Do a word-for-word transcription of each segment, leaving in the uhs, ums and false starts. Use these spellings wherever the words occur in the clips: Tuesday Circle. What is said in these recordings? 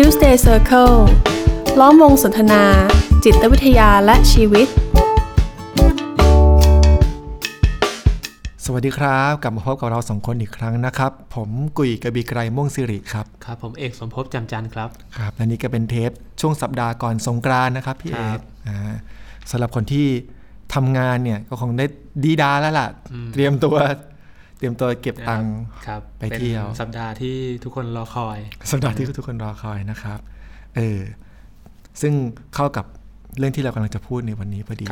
Tuesday Circle ล้อมวงสนทนาจิตวิทยาและชีวิตสวัสดีครับกลับมาพบกับเราสองคนอีกครั้งนะครับผมกุยกบีไกรม่วงสิริครับครับผมเอกสมภพจำจันครับครับและนี่ก็เป็นเทปช่วงสัปดาห์ก่อนสงกรานต์นะครับพี่เอกอ่าสำหรับคนที่ทำงานเนี่ยก็คงได้ดีดาแล้วล่ะเตรียมตัวเตรียมตัวเก็บตังค์ไปเที่ยวสัปดาห์ที่ทุกคนรอคอยสัปดาห์ที่ทุกคนรอคอยนะครับเออซึ่งเข้ากับเรื่องที่เรากำลังจะพูดในวันนี้พอดี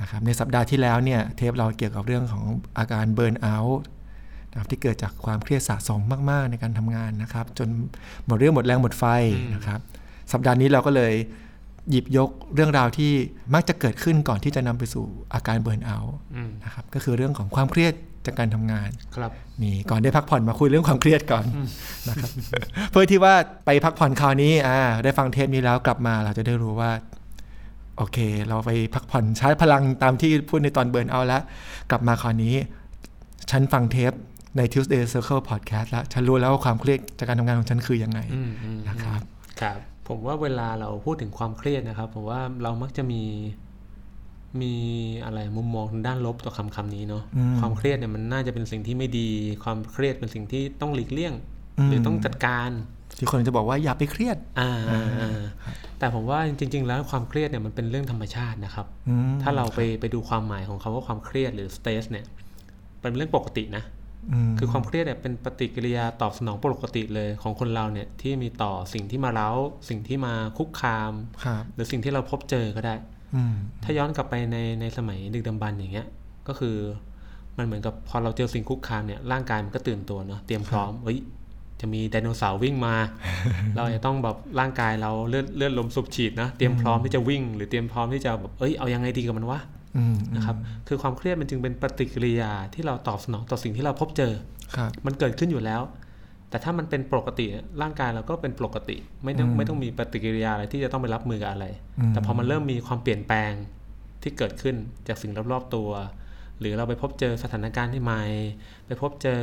นะครับในสัปดาห์ที่แล้วเนี่ยเทปเราเกี่ยวกับเรื่องของอาการเบิร์นเอาท์นะครับที่เกิดจากความเครียดสะสมมากๆในการทำงานนะครับจนหมดเรี่ยวหมดแรงหมดไฟนะครับสัปดาห์นี้เราก็เลยหยิบยกเรื่องราวที่มักจะเกิดขึ้นก่อนที่จะนำไปสู่อาการเบิร์นเอาท์นะครับก็คือเรื่องของความเครียดจากการทำงานนี่ก่อนได้พักผ่อนมาคุยเรื่องความเครียดก่อนนะครับ เพื่อที่ว่าไปพักผ่อนคราวนี้ได้ฟังเทปนี้แล้วกลับมาเราจะได้รู้ว่าโอเคเราไปพักผ่อนใช้พลังตามที่พูดในตอนเบิร์นเอาท์แล้วกลับมาคราวนี้ฉันฟังเทปใน Tuesday Circle Podcast แล้วฉันรู้แล้วว่าความเครียดจากการทำงานของฉันคือยังไงนะครับครับผมว่าเวลาเราพูดถึงความเครียดนะครับผมว่าเรามักจะมีมีอะไรมุมมองด้านลบต่อคำคำนี้เนาะความเครียดเนี่ยมันน่าจะเป็นสิ่งที่ไม่ดีความเครียดเป็นสิ่งที่ต้องหลีกเลี่ยงหรือต้องจัดการที่คนจะบอกว่าอย่าไปเครียดอ่าแต่ผมว่าจริงๆแล้วความเครียดเนี่ยมันเป็นเรื่องธรรมชาตินะครับถ้าเราไปไปดูความหมายของคำว่าความเครียดหรือ stress เนี่ยเป็นเรื่องปกตินะคือความเครียดเนี่ยเป็นปฏิกิริยาตอบสนองปกติเลยของคนเราเนี่ยที่มีต่อสิ่งที่มาเร้าสิ่งที่มาคุกคามหรือสิ่งที่เราพบเจอก็ได้ถ้าย้อนกลับไปในในสมัยดึกดำบรรพ์อย่างเงี้ยก็คือมันเหมือนกับพอเราเจอสิ่งคุกคามเนี่ยร่างกายมันก็ตื่นตัวเนาะเตรียมพร้อมเฮ้ยจะมีไดโนเสาร์วิ่งมา เราจะต้องแบบร่างกายเราเลือดเลือดลมสูบฉีดนะเตรียมพร้อมที่จะวิ่งหรือเตรียมพร้อมที่จะแบบเอ้ยเอายังไงดีกับมันวะนะครับคือความเครียดมันจึงเป็นปฏิกิริยาที่เราตอบสนองต่อสิ่งที่เราพบเจอมันเกิดขึ้นอยู่แล้วแต่ถ้ามันเป็นปกติร่างกายเราก็เป็นปกติไม่ต้องไม่ต้องมีปฏิกิริยาอะไรที่จะต้องไปรับมือกับอะไรแต่พอมันเริ่มมีความเปลี่ยนแปลงที่เกิดขึ้นจากสิ่งรอบๆตัวหรือเราไปพบเจอสถานการณ์ที่ใหม่ไปพบเจอ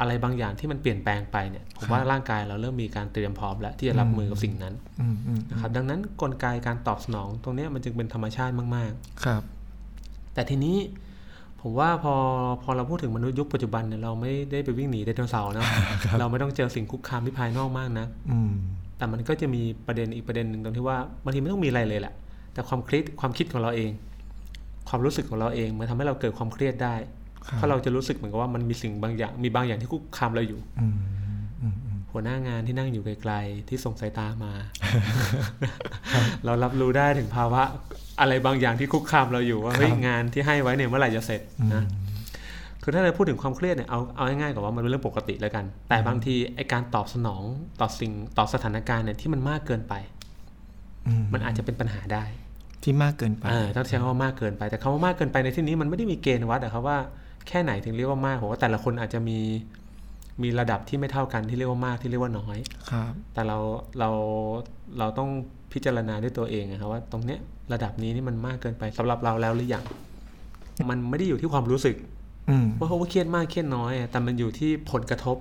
อะไรบางอย่างที่มันเปลี่ยนแปลงไปเนี่ยผมว่าร่างกายเราเริ่มมีการเตรียมพร้อมแล้วที่จะรับมือกับสิ่งนั้นนะครับดังนั้นกลไกการตอบสนองตรงนี้มันจึงเป็นธรรมชาติมากๆครับแต่ทีนี้ผมว่าพอพอเราพูดถึงมนุษย์ยุคปัจจุบันเนี่ยเราไม่ได้ไปวิ่งหนีไดโนเสาร์นะเราไม่ต้องเจอสิ่งคุกคามที่ภายนอกมากนะแต่มันก็จะมีประเด็นอีกประเด็นนึงตรงที่ว่าบางทีไม่ต้องมีอะไรเลยแหละแต่ความคิดความคิดของเราเองความรู้สึกของเราเองมันทำให้เราเกิดความเครียดได้เพราะเราจะรู้สึกเหมือนกับว่ามันมีสิ่งบางอย่างมีบางอย่างที่คุกคามเราอยู่หัวหน้างานที่นั่งอยู่ไกลๆที่ส่งสายตามา เรารับรู้ได้ถึงภาวะอะไรบางอย่างที่คุกคามเราอยู่ว่าเฮ้ยงานที่ให้ไว้เนี่ยเมื่อไหร่จะเสร็จนะคือถ้าเราพูดถึงความเครียดเนี่ยเอาเอาง่ายๆกับว่ามันเป็นเรื่องปกติแล้วกันแต่บางทีไอ้การตอบสนองต่อสิ่งต่อสถานการณ์เนี่ยที่มันมากเกินไปมันอาจจะเป็นปัญหาได้ที่มากเกินไปต้องใช้คำว่ามากเกินไปแต่คำว่ามากเกินไปในที่นี้มันไม่ได้มีเกณฑ์วัดนะครับว่าแค่ไหนถึงเรียกว่ามากผมว่าแต่ละคนอาจจะมีมีระดับที่ไม่เท่ากันที่เรียกว่ามากที่เรียกว่าน้อยแต่เราเราเราต้องพิจารณาด้วยตัวเองนะครับว่าตรงเนี้ยระดับนี้นี่มันมากเกินไปสำหรับเราแล้วหรือยังมันไม่ได้อยู่ที่ความรู้สึกว่าเขาเครียดมากเครียดน้อยแต่มันอยู่ที่ผลกระทบ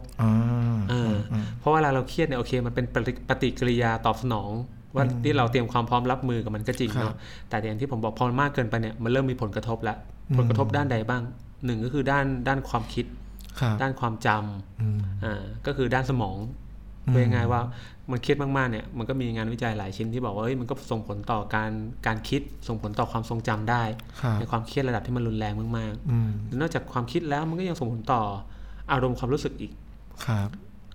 เพราะว่าเราเครียดเนี่ยโอเคมันเป็นปฏิกิริยาตอบสนองว่าที่เราเตรียมความพร้อมรับมือกับมันก็จริงเนาะแต่อย่างที่ผมบอกพอมากเกินไปเนี่ยมันเริ่มมีผลกระทบแล้วผลกระทบด้านใดบ้างหนึ่งก็คือด้านด้านความคิดด้านความจำอ่าก็คือด้านสมองเป็นยังไงว่ามันเครียดมากๆเนี่ยมันก็มีงานวิจัยหลายชิ้นที่บอกว่าเอ้ยมันก็ส่งผลต่อการการคิดส่งผลต่อความทรงจำได้ในความเครียดระดับที่มันรุนแรงมากๆนอกจากความคิดแล้วมันก็ยังส่งผลต่ออารมณ์ความรู้สึกอีก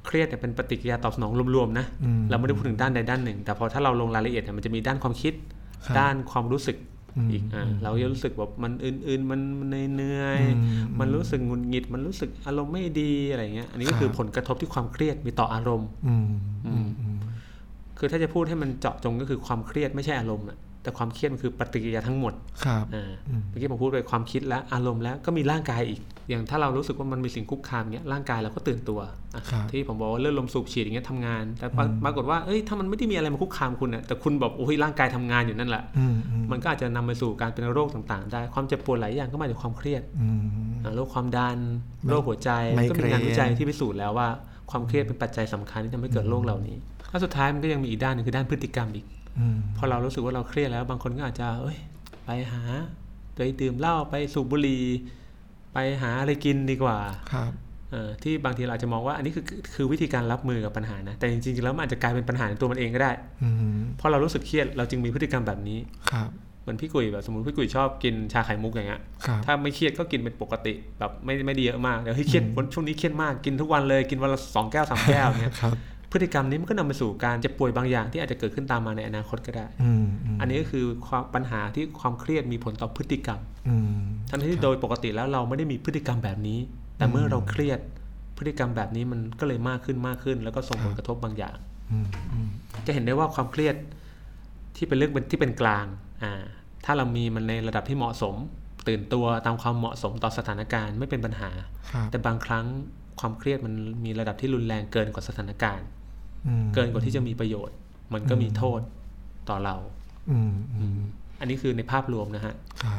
เครียดเนี่ยเป็นปฏิกิริยาตอบสนองรวมๆนะเราไม่ได้พูดถึงด้านใดด้านหนึ่งแต่พอถ้าเราลงรายละเอียดเนี่ยมันจะมีด้านความคิดด้านความรู้สึกอีกอ่ะเราจะรู้สึกแบบมันอื่นๆมันเหนื่อยมันรู้สึกหงุดหงิดมันรู้สึกอารมณ์ไม่ดีอะไรเงี้ยอันนี้ก็คือผลกระทบที่ความเครียดมีต่ออารมณ์คือถ้าจะพูดให้มันเจาะจงก็คือความเครียดไม่ใช่อารมณ์อ่ะแต่ความเครียดมันคือปฏิกิริยาทั้งหมดอ่าเมื่อกี้ผมพูดไปความคิดและอารมณ์แล้วก็มีร่างกายอีกอย่างถ้าเรารู้สึกว่ามันมีสิ่งคุกคามเงี้ยร่างกายเราก็ตื่นตัวที่ผมบอกว่าเลือดลมสูบฉีดอย่างเงี้ยทำงานแต่ปรากฏว่าเอ้ยถ้ามันไม่ได้มีอะไรมาคุกคามคุณน่ะแต่คุณบอกโอ้ยร่างกายทำงานอยู่นั่นแหละมันก็อาจจะนำไปสู่การเป็นโรคต่างๆได้ความเจ็บปวดหลายอย่างก็มาจากความเครียดโรคความดันโรคหัวใจก็มีงานวิจัยที่พิสูจน์แล้วว่าความเครียดเป็นปัจจัยสำคัญที่ทำให้เกิดโรคเหล่านี้ แล้วสุดท้ายมันก็ยังมีอีกด้านนึงคือด้านพฤติกรรมอีกพอเรารู้สึกว่าเราเครียดแล้วบางคนก็อาจจะเอ้ยไปหาไปดื่มเหล้าไปสูบบุหรี่ไปหาอะไรกินดีกว่าครับที่บางทีเราจะมองว่าอันนี้คือคือวิธีการรับมือกับปัญหานะแต่จริงๆแล้วมันอาจจะกลายเป็นปัญหาในตัวมันเองก็ได้เพราะเรารู้สึกเครียดเราจึงมีพฤติกรรมแบบนี้ครับเหมือนพี่กุยแบบสมมติพี่กุยชอบกินชาไข่มุกอย่างเงี้ยถ้าไม่เครียดก็กินเป็นปกติแบบไม่ไม่ดีเยอะมากเดี๋ยวให้เครียดช่วงนี้เครียดมากกินทุกวันเลยกินวันละสองแก้วสามแก้วเงี้ยพฤติกรรมนี้มันก็นำไปสู่การเจ็บป่วยบางอย่างที่อาจจะเกิดขึ้นตามมาในอนาคตก็ได้ อ, อันนี้ก็คือความปัญหาที่ความเครียดมีผลต่อพฤติกรรมทั้งที่โดยปกติแล้วเราไม่ได้มีพฤติกรรมแบบนี้แต่เมื่อเราเครียดพฤติกรรมแบบนี้มันก็เลยมากขึ้นมากขึ้นแล้วก็ส่งผลกระทบบางอย่างจะเห็นได้ว่าความเครียดที่เป็นเรื่องที่เป็นกลางถ้าเรามีมันในระดับที่เหมาะสมตื่นตัวตามความเหมาะสมต่อสถานการณ์ไม่เป็นปัญหาแต่บางครั้งความเครียดมันมีระดับที่รุนแรงเกินกว่าสถานการณ์เกินกว่าที่จะมีประโยชน์มันก็มีโทษต่อเรา อ, อันนี้คือในภาพรวมนะฮะ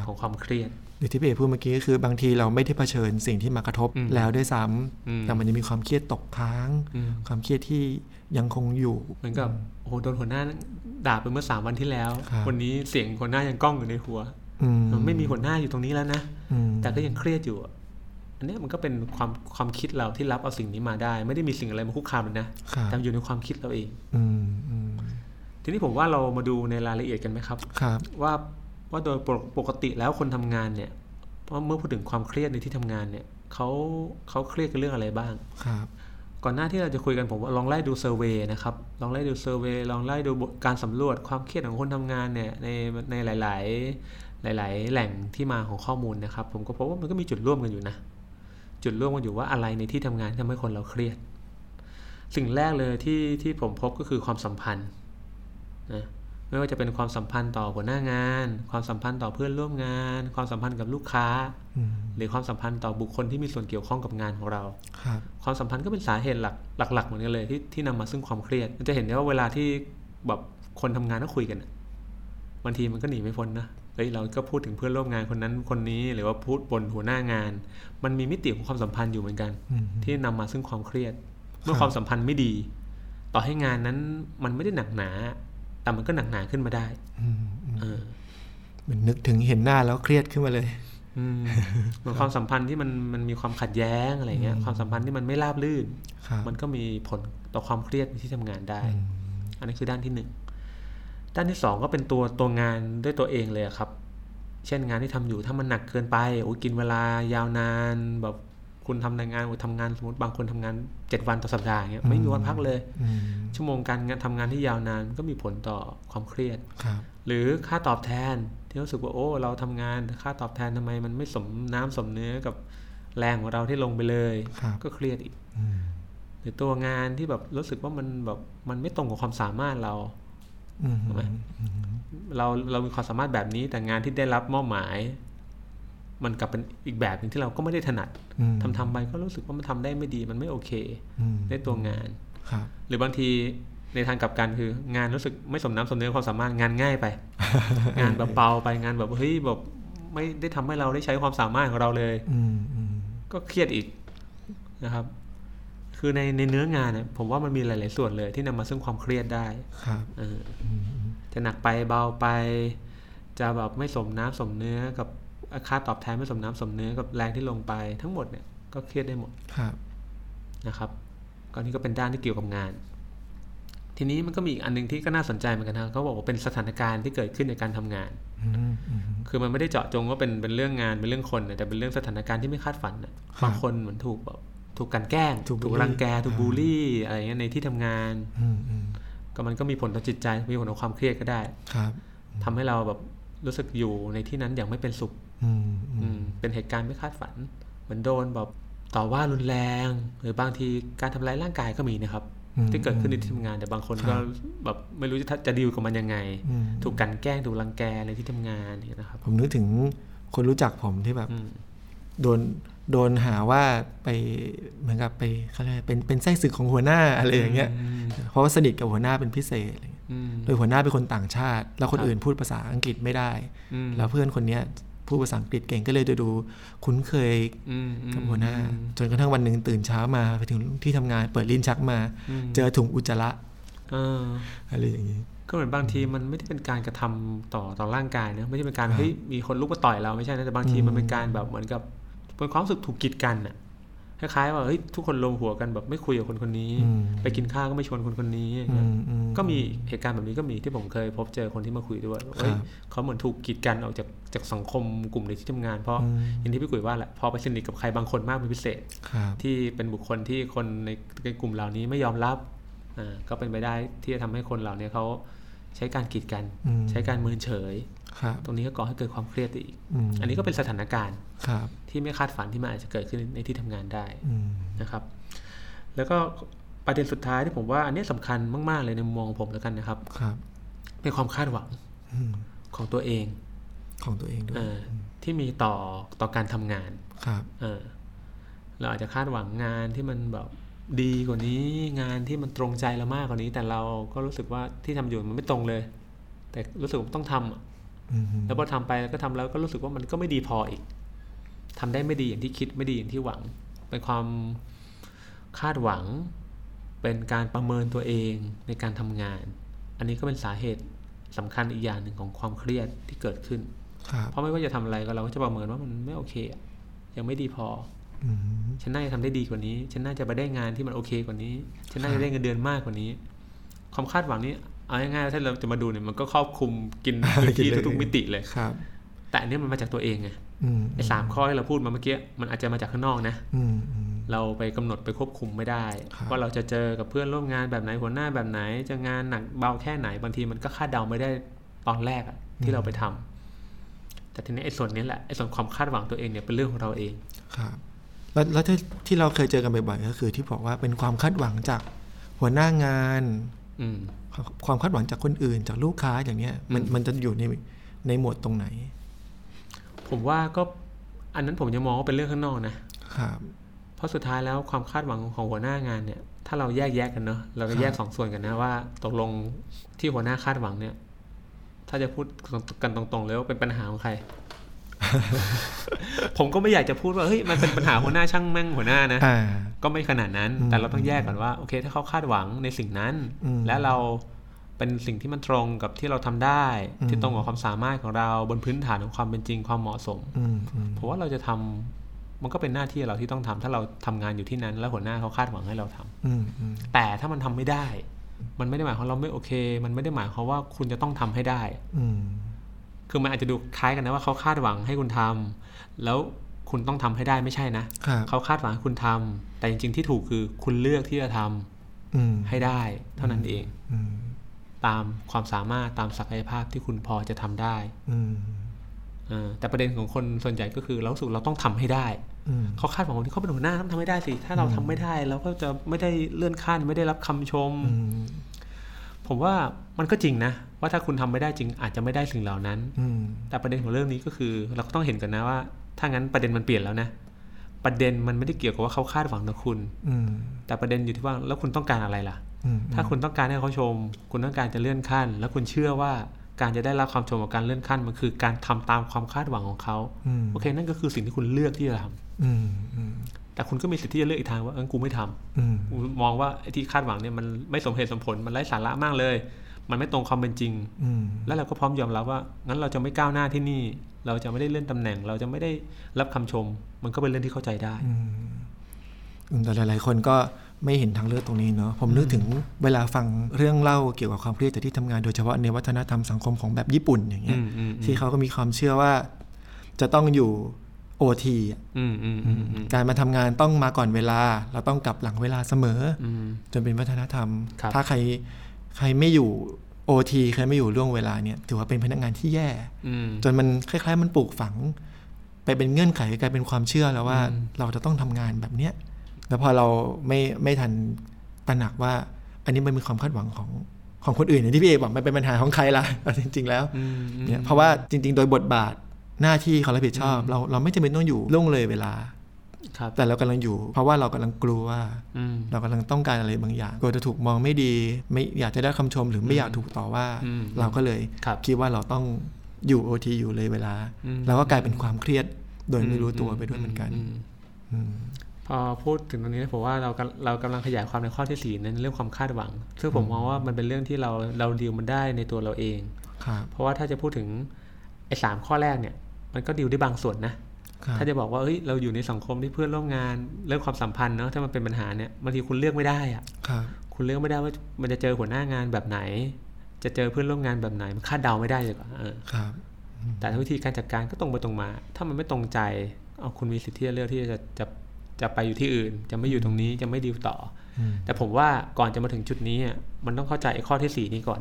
ของความเครียดหรือที่พี่เอกพูดเมื่อกี้ก็คือบางทีเราไม่ได้เผชิญสิ่งที่มากระทบแล้วด้วยซ้ำแต่มันยังมีความเครียดตกค้างความเครียดที่ยังคงอยู่เหมือนกับโอ้โหโดนหัวหน้าด่าไปเมื่อสามวันที่แล้ววันนี้เสียงหัวหน้ายังก้องอยู่ในหัวมันไม่มีหัวหน้าอยู่ตรงนี้แล้วนะแต่ก็ยังเครียดอยู่อันนี้มันก็เป็นความความคิดเราที่รับเอาสิ่งนี้มาได้ไม่ได้มีสิ่งอะไรมาคุกคามเลยนะแต่อยู่ในความคิดเราเองทีนี้ผมว่าเรามาดูในรายละเอียดกันไหมครับว่าว่าโดยปกติแล้วคนทำงานเนี่ยเมื่อพูดถึงความเครียดในที่ทำงานเนี่ยเขาเขาเครียดกันเรื่องอะไรบ้างก่อนหน้าที่เราจะคุยกันผมลองไล่ดูเซอร์เวย์นะครับลองไล่ดูเซอร์เวย์ลองไล่ดูการสำรวจความเครียดของคนทำงานเนี่ยในในหลายๆหลายๆแหล่งที่มาของข้อมูลนะครับผมก็พบว่ามันก็มีจุดร่วมกันอยู่นะจุดร่วมกันอยู่ว่าอะไรในที่ทำงานทำให้คนเราเครียดสิ่งแรกเลยที่ที่ผมพบก็คือความสัมพันธ์นะไม่ว่าจะเป็นความสัมพันธ์ต่อหัวหน้างานความสัมพันธ์ต่อเพื่อนร่วมงานความสัมพันธ์กับลูกค้าหรือความสัมพันธ์ต่อบุคคลที่มีส่วนเกี่ยวข้องกับงานของเราความสัมพันธ์ก็เป็นสาเหตุหลักหลักๆเหมือนกันเลยที่ที่นำมาซึ่งความเครียดมันจะเห็นได้ว่าเวลาที่แบบคนทำงานก็คุยกันบางทีมันก็หนีไม่พ้นนะเฮ้ยเราก็พูดถึงเพื่อนร่วมงานคนนั้นคนนี้หรือว่าพูดบนหัวหน้างานมันมีมิติของความสัมพันธ์อยู่เหมือนกันที่นำมาซึ่งความเครียดเมื่อความสัมพันธ์ไม่ดีต่อให้งานนั้นมันไม่ได้หนักหนาแต่มันก็หนักหนาขึ้นมาได้มันนึกถึงเห็นหน้าแล้วเครียดขึ้นมาเลยเหมือนความสัมพันธ์ที่มันมันมีความขัดแย้งอะไรเงี้ยความสัมพันธ์ที่มันไม่ราบรื่นมันก็มีผลต่อความเครียดที่ทำงานได้อันนี้คือด้านที่หนึ่งด้านที่สองก็เป็นตัวตัวงานด้วยตัวเองเลยครับเช่นงานที่ทำอยู่ถ้ามันหนักเกินไปโอ้กินเวลายาวนานแบบคุณทำงานโอ้ทำงานสมมติบางคนทำงานเจ็ดวันต่อสัปดาห์อย่างเงี้ยไม่มีวันพักเลยชั่วโมงการงานทำงานที่ยาวนานก็มีผลต่อความเครียดหรือค่าตอบแทนที่รู้สึกว่าโอ้เราทำงานค่าตอบแทนทำไมมันไม่สมน้ำสมเนื้อกับแรงของเราที่ลงไปเลยก็เครียดอีกหรือตัวงานที่แบบรู้สึกว่ามันแบบมันไม่ตรงกับความสามารถเราใช่ไหมเราเรามีความสามารถแบบนี้แต่งานที่ได้รับมอบหมายมันกลับเป็นอีกแบบนึงที่เราก็ไม่ได้ถนัดทำทำไปก็รู้สึกว่ามันทำได้ไม่ดีมันไม่โอเคได้ตัวงานหรือบางทีในทางกลับกันคืองานรู้สึกไม่สมน้ำสมเนื้อความสามารถงานง่ายไป งานแบบเบาไปงานแบบเฮ้ยแบบไม่ได้ทำให้เราได้ใช้ความสามารถของเราเลยก็เครียดอีกนะครับคือในในเนื้องานเนี่ยผมว่ามันมีหลายๆส่วนเลยที่นำมาซึ่งความเครียดได้จะหนักไปเบาไปจะแบบไม่สมน้ำสมเนื้อกับค่าตอบแทนไม่สมน้ำสมเนื้อกับแรงที่ลงไปทั้งหมดเนี่ยก็เครียดได้หมดนะครับก็นี่ก็เป็นด้านที่เกี่ยวกับงานทีนี้มันก็มีอีกอันนึงที่ก็น่าสนใจเหมือนกันนะเขาบอกว่าเป็นสถานการณ์ที่เกิดขึ้นในการทำงานคือมันไม่ได้เจาะจงว่าเป็นเป็นเรื่องงานเป็นเรื่องคนแต่เป็นเรื่องสถานการณ์ที่ไม่คาดฝันนะบางคนเหมือนถูกแบบถูกกันแกล้งถูกรังแกถูกบูลลี่อะไรเงี้ยในที่ทำงานก็มันก็มีผลต่อจิตใจมีผลต่อความเครียดก็ได้ทำให้เราแบบรู้สึกอยู่ในที่นั้นอย่างไม่เป็นสุขเป็นเหตุการณ์ไม่คาดฝันเหมือนโดนแบบต่อว่ารุนแรงหรือบางทีการทำร้ายร่างกายก็มีนะครับที่เกิดขึ้นในที่ทำงานแต่บางคนก็แบบไม่รู้จะจะดีลกับมันยังไงถูกกันแกล้งถูกรังแกในที่ทำงานนี่นะครับผมนึกถึงคนรู้จักผมที่แบบโดนโดนหาว่าไปเหมือนกับไปเขาเรียกเป็นเป็นไส้ศึกของหัวหน้าอะไรอย่างเงี้ยเพราะว่าสนิทกับหัวหน้าเป็นพิเศษโดยหัวหน้าเป็นคนต่างชาติแล้วคนอื่นพูดภาษาอังกฤษไม่ได้แล้วเพื่อนคนเนี้ยพูดภาษาอังกฤษเก่งก็เลยจะดูคุ้นเคยกับหัวหน้าจนกระทั่งวันนึงตื่นเช้ามาไปถึงที่ทำงานเปิดลิ้นชักมาเจอถุงอุจจาระ อะไรอย่างนี้ก็เหมือนบางทีมันไม่ได้เป็นการกระทำต่อต่อร่างกายนะไม่ใช่เป็นการเฮ้ยมีคนลุกมาต่อยเราไม่ใช่นะแต่บางทีมันเป็นการแบบเหมือนกับเป็นความรู้สึกถูกกีดกันน่ะคล้ายๆว่าเฮ้ยทุกคนลงหัวกันแบบไม่คุยกับคนคนนี้ไปกินข้าวก็ไม่ชวนคนคนนี้ก็มีเหตุการณ์แบบนี้ก็มีที่ผมเคยพบเจอคนที่มาคุยด้วยเฮ้ยเขาเหมือนถูกกีดกันออกจากจากสังคมกลุ่มในที่ทำงานเพราะอย่างที่พี่กุยว่าแหละพอไปสนิทกับใครบางคนมากเป็นพิเศษที่เป็นบุคคลที่คนในกลุ่มเหล่านี้ไม่ยอมรับอ่าก็เป็นไปได้ที่จะทำให้คนเหล่านี้เขาใช้การกีดกันใช้การเมินเฉยตรงนี้ก็ก่อให้เกิดความเครียดอีกอันนี้ก็เป็นสถานการณ์ที่ไม่คาดฝันที่มันอาจจะเกิดขึ้นในที่ทำงานได้นะครับแล้วก็ประเด็นสุดท้ายที่ผมว่าอันนี้สำคัญมากๆเลยในมุมมองผมแล้วกันนะครับเป็นความคาดหวังของตัวเองของตัวเองด้วยที่มีต่อต่อการทำงานเราอาจจะคาดหวังงานที่มันแบบดีกว่านี้งานที่มันตรงใจเรามากกว่านี้แต่เราก็รู้สึกว่าที่ทำอยู่มันไม่ตรงเลยแต่รู้สึกว่าต้องทำแล้วพอทำไปแล้วก็ทำแล้วก็รู้สึกว่ามันก็ไม่ดีพออีกทำได้ไม่ดีอย่างที่คิดไม่ดีอย่างที่หวังเป็นความคาดหวังเป็นการประเมินตัวเองในการทำงานอันนี้ก็เป็นสาเหตุสำคัญอีกอย่างหนึ่งของความเครียดที่เกิดขึ้นเพราะไม่ว่าจะทำอะไรก็เราก็จะประเมินว่ามันไม่โอเคยังไม่ดีพอฉันน่าจะทำได้ดีกว่านี้ฉันน่าจะไปได้งานที่มันโอเคกว่านี้ฉันน่าจะได้เงินเดือนมากกว่านี้ความคาดหวังนี้เอาง่ายๆถ้าเราจะมาดูเนี่ยมันก็ครอบคลุมกินพื้นที่ทุกๆมิติเลยแต่อันนี้มันมาจากตัวเองไงไอ้สามข้อที่เราพูดมาเมื่อกี้มันอาจจะมาจากข้างนอกนะเราไปกำหนดไปควบคุมไม่ได้ว่าเราจะเจอกับเพื่อนร่วมงานแบบไหนหัวหน้าแบบไหนจะงานหนักเบาแค่ไหนบางทีมันก็คาดเดาไม่ได้ตอนแรกที่เราไปทำแต่ทีนี้ไอ้ส่วนนี้แหละไอ้ส่วนความคาดหวังตัวเองเนี่ยเป็นเรื่องของเราเองแล้วแล้วที่เราเคยเจอกันบ่อยๆก็คือที่บอกว่าเป็นความคาดหวังจากหัวหน้างานความคาดหวังจากคนอื่นจากลูกค้าอย่างเนี้ยมันมันจะอยู่ในในหมวดตรงไหนผมว่าก็อันนั้นผมยังมองว่าเป็นเรื่องข้างนอกนะครับเพราะสุดท้ายแล้วความคาดหวังของหัวหน้างานเนี่ยถ้าเราแยกแยกกันเนาะเราก็แยกสองส่วนกันนะว่าตกลงที่หัวหน้าคาดหวังเนี่ยถ้าจะพูดกันตรงๆเลยว่าเป็นปัญหาของใคร ผมก็ไม่อยากจะพูดว่าเฮ้ยมันเป็นปัญหาหัวหน้าช่างแม่งหัวหน้านะก็ไม่ขนาดนั้นแต่เราต้องแยกก่อนว่าโอเคถ้าเขาคาดหวังในสิ่งนั้นและเราเป็นสิ่งที่มันตรงกับที่เราทำได้ที่ตรงกับความสามารถของเราบนพื้นฐานของความเป็นจริงความเหมาะสมเพราะว่าเราจะทำมันก็เป็นหน้าที่เราที่ต้องทำถ้าเราทำงานอยู่ที่นั้นแล้วหัวหน้าเขาคาดหวังให้เราทำแต่ถ้ามันทำไม่ได้มันไม่ได้หมายความเราไม่โอเคมันไม่ได้หมายความว่าคุณจะต้องทำให้ได้คือมันอาจจะดูคล้ายกันนะว่าเขาคาดหวังให้คุณทำแล้วคุณต้องทำให้ได้ไม่ใช่นะเขาคาดหวังให้คุณทำแต่จริงๆที่ถูกคือคุณเลือกที่จะทำให้ได้เท่านั้นเองตามความสามารถตามศักยภาพที่คุณพอจะทำได้แต่ประเด็นของคนส่วนใหญ่ก็คือเราสูเราต้องทำให้ได้เขาคาดหวังที่เขาเป็นหัวหน้าต้องทำให้ได้สิถ้าเราทำไม่ได้เราก็จะไม่ได้เลื่อนขั้นไม่ได้รับคำชมผมว่ามันก็จริงนะว่าถ้าคุณทำไม่ได้จริงอาจจะไม่ได้สิ่งเหล่านั้นแต่ประเด็นของเรื่องนี้ก็คือเราก็ต้องเห็นกันนะว่าถ้างั้นประเด็นมันเปลี่ยนแล้วนะประเด็นมันไม่ได้เกี่ยวกับว่าเขาคาดหวังต่อคุณแต่ประเด็นอยู่ที่ว่าแล้วคุณต้องการอะไรล่ะถ้าคุณต้องการให้เขาชมคุณต้องการจะเลื่อนขั้นแล้วคุณเชื่อว่าการจะได้รับความชมกับการเลื่อนขั้นมันคือการทำตามความคาดหวังของเขาโอเคนั่นก็คือสิ่งที่คุณเลือกที่จะทำแต่คุณก็มีสิทธิ์ที่จะเลือกอีกทางว่าเออกูไม่ทำมองว่าไอ้ที่คาดหวังเนี่ยมันไม่สมเหตุสมผลมันไร้สาระมากเลยมันไม่ตรงความเป็นจริงแล้วเราก็พร้อมยอมรับว่างั้นเราจะไม่ก้าวหน้าที่นี่เราจะไม่ได้เลื่อนตำแหน่งเราจะไม่ได้รับคำชมมันก็เป็นเรื่องที่เข้าใจได้แต่หลายๆคนก็ไม่เห็นทางเลือกตรงนี้เนาะผมนึกถึงเวลาฟังเรื่องเล่าเกี่ยวกับความเครียดจากที่ทำงานโดยเฉพาะในวัฒนธรรมสังคมของแบบญี่ปุ่นอย่างเงี้ยที่เขาก็มีความเชื่อว่าจะต้องอยู่โอ ที การมาทำงานต้องมาก่อนเวลาเราต้องกลับหลังเวลาเสมอจนเป็นวัฒนธรรมถ้าใครใครไม่อยู่ โอ ที ใครไม่อยู่ล่วงเวลาเนี่ยถือว่าเป็นพนักงานที่แย่จนมันคล้ายๆมันปลูกฝังไปเป็นเงื่อนไขกลายเป็นความเชื่อแล้วว่าเราจะต้องทำงานแบบเนี้ยแล้วพอเราไม่ไม่ทันตระหนักว่าอันนี้มันเป็นความคาดหวังของของคนอื่นที่พี่เอบอกมันเป็นปัญหาของใครล่ะจริงๆแล้วเนี่ยเพราะว่าจริงๆโดยบทบาทหน้าที่เขารับผิดชอบเราเราไม่จำเป็นต้องอยู่ล่วงเลยเวลาแต่เรากำลังอยู่เพราะว่าเรากำลังกลัวว่าเรากำลังต้องการอะไรบางอย่างกลัวจะถูกมองไม่ดีไม่อยากจะได้คำชมหรือไม่อยากถูกต่อว่าเราก็เลยคิดว่าเราต้องอยู่ โอ ที อยู่เลยเวลาเราก็กลายเป็นความเครียดโดยไม่รู้ตัวไปด้วยเหมือนกันพ พูดถึงตรงนี้ผมว่าเราเรากำลังขยายความในข้อที่สี่ในเรื่องความคาดหวังซึ่งผมมองว่ามันเป็นเรื่องที่เราเราดีลมันได้ในตัวเราเองเพราะว่าถ้าจะพูดถึงไอ้สามข้อแรกเนี่ยมันก็ดีลได้บางส่วนนะถ้าจะบอกว่าเอ้ยเราอยู่ในสังคมที่เพื่อนร่วมงานเรื่องความสัมพันธ์เนาะถ้ามันเป็นปัญหาเนี่ยบางทีคุณเลือกไม่ได้อ่ะคุณเลือกไม่ได้ว่ามันจะเจอหัวหน้างานแบบไหนจะเจอเพื่อนร่วมงานแบบไหนมันคาดเดาไม่ได้เลยกว่าแต่วิธีการจัดการก็ตรงไปตรงมาถ้ามันไม่ตรงใจเอาคุณมีสิทธิ์ที่จะเลือกที่จะจะจะไปอยู่ที่อื่นจะไม่อยู่ตรงนี้จะไม่ดีลต่อแต่ผมว่าก่อนจะมาถึงจุดนี้มันต้องเข้าใจข้อที่สี่นี้ก่อน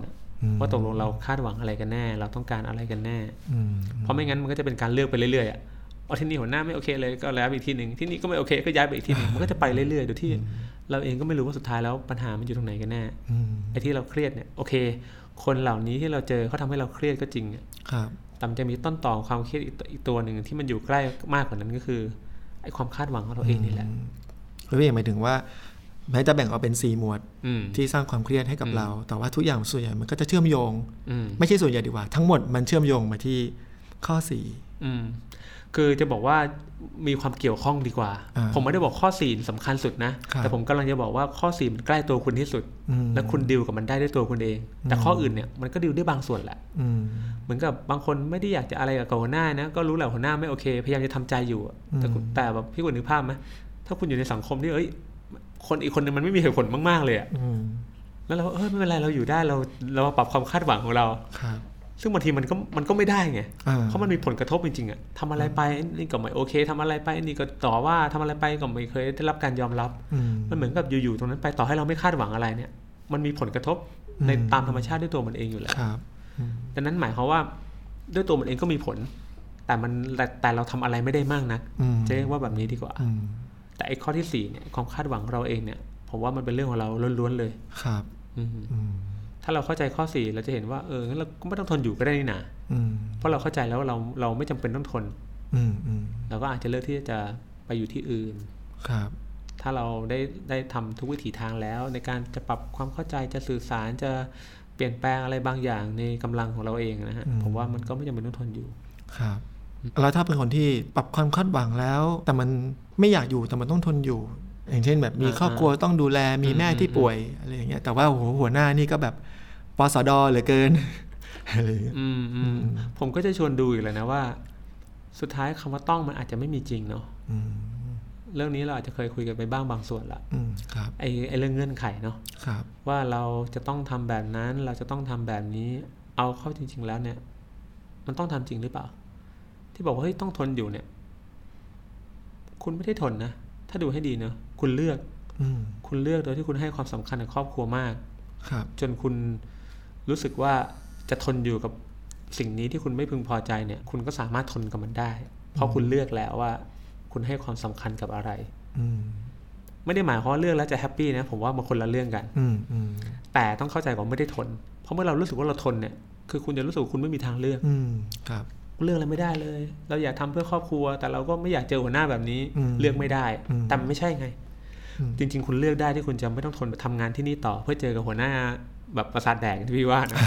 ว่าตกลงเราคาดหวังอะไรกันแน่เราต้องการอะไรกันแน่เพราะไม่งั้นมันก็จะเป็นการเลือกไปเรื่อยๆอ๋อที่นี่หัวหน้าไม่โอเคเลยก็แล้วอีกที่หนึ่งที่นี่ก็ไม่โอเคก็ย้ายไปอีกที่หนึ่งมันก็จะไปเรื่อยๆโดยที่เราเองก็ไม่รู้ว่าสุดท้ายแล้วปัญหามันอยู่ตรงไหนกันแน่ไอ้ที่เราเครียดเนี่ยโอเคคนเหล่านี้ที่เราเจอเขาทำให้เราเครียดก็จริงครับแต่มันจะมีต้นตอความเครียดอีกตัวหนึ่งที่มันอยู่ใกล้มากกว่านั้นก็คือไอ้ความคาดหวังของเราเองนี่แหละแล้วพี่หมายถึงว่าแม้จะแบ่งออกเป็นสี่หมวดที่สร้างความเครียดให้กับเราแต่ว่าทุกอย่างส่วนใหญ่มันก็จะเชื่อมโยงไม่ใช่ส่วนใหญ่ดีกว่าทั้งหมดมันเชื่อมโยงมาที่ข้อสี่คือจะบอกว่ามีความเกี่ยวข้องดีกว่าผมไม่ได้บอกข้อสี่สำคัญสุดนะแต่ผมกำลังจะบอกว่าข้อสี่มันใกล้ตัวคุณที่สุดและคุณดิวกับมันได้ด้วยตัวคุณเองแต่ข้ออื่นเนี่ยมันก็ดิวได้บางส่วนแหละเหมือนกับบางคนไม่ได้อยากจะอะไรกับหัวหน้านะก็รู้แหละหัวหน้าไม่โอเคพยายามจะทำใจอยู่แต่แต่แบบพี่คุณนึกภาพไหมถ้าคุณอยู่ในสังคมที่เอ้ยคนอีกคนนึงมันไม่มีเหตุผลมากๆเลยอ่ะแล้วเราเอ้ยไม่เป็นไรเราอยู่ได้เราเราปรับความคาดหวังของเราซึ่งบางทีมันก็มันก็ไม่ได้ไงเพราะมันมีผลกระทบจริงๆอ่ะทำอะไรไปนี่ก็ไม่โอเคทำอะไรไปนี่ก็ต่อว่าทำอะไรไปก็ไม่เคยได้รับการยอมรับมันเหมือนกับอยู่ๆตรงนั้นไปต่อให้เราไม่คาดหวังอะไรเนี่ยมันมีผลกระทบในตามธรรมชาติด้วยตัวมันเองอยู่แล้วดังนั้นหมายความว่าด้วยตัวมันเองก็มีผลแต่มันแต่เราทำอะไรไม่ได้มากนักจะเรียกว่าแบบนี้ดีกว่าแต่ไอ้ข้อที่สี่เนี่ยความคาดหวังเราเองเนี่ยผมว่ามันเป็นเรื่องของเราล้วนๆเลยครับถ้าเราเข้าใจข้อสี่เราจะเห็นว่าเอองั้นเราก็ไม่ต้องทนอยู่ก็ได้นี่นะเพราะเราเข้าใจแล้วว่าเราเราไม่จำเป็นต้องทนเราก็อาจจะเลือกที่จะไปอยู่ที่อื่นครับถ้าเราได้ได้ทำทุกวิถีทางแล้วในการจะปรับความเข้าใจจะสื่อสารจะเปลี่ยนแปลงอะไรบางอย่างในกำลังของเราเองนะฮะผมว่ามันก็ไม่จำเป็นต้องทนอยู่ครับแล้วถ้าเป็นคนที่ปรับความคาดหวังแล้วแต่มันไม่อยากอยู่แต่มันต้องทนอยู่อย่างเช่นแบบมีครอบครัวต้องดูแลมีแม่ที่ป่วยอะไรอย่างเงี้ยแต่ว่าโอ้โหหัวหน้านี่ก็แบบปสดเหลือเกินอะไรอืมๆผมก็จะชวนดูอีกแล้วนะว่าสุดท้ายคำว่าต้องมันอาจจะไม่มีจริงเนาะเรื่องนี้เราอาจจะเคยคุยกันไปบ้างบางส่วนละไอ้ไอ้เรื่องเงื่อนไขเนาะว่าเราจะต้องทำแบบนั้นเราจะต้องทำแบบนี้เอาเข้าจริงๆแล้วเนี่ยมันต้องทำจริงหรือเปล่าที่บอกว่าเฮ้ยต้องทนอยู่เนี่ยคุณไม่ได้ทนนะถ้าดูให้ดีเนาะคุณเลือกคุณเลือกโดยที่คุณให้ความสำคัญกับครอบครัวมากจนคุณรู้สึกว่าจะทนอยู่กับสิ่งนี้ที่คุณไม่พึงพอใจเนี่ยคุณก็สามารถทนกับมันได้เพราะคุณเลือกแล้วว่าคุณให้ความสำคัญกับอะไรไม่ได้หมายความว่าเลือกแล้วจะแฮปปี้นะผมว่ามันคนละเรื่องกันแต่ต้องเข้าใจก่อนไม่ได้ทนเพราะเมื่อเรารู้สึกว่าเราทนเนี่ยคือคุณจะรู้สึกว่าคุณไม่มีทางเลือกเลือกอะไรไม่ได้เลยเราอยากทำเพื่อครอบครัวแต่เราก็ไม่อยากเจอหัวหน้าแบบนี้เลือกไม่ได้แต่มันไม่ใช่ไงจริงๆคุณเลือกได้ที่คุณจะไม่ต้องทนทำงานที่นี่ต่อเพื่อเจอกับหัวหน้าแบบประสาทแดกที่พี่ว่านะ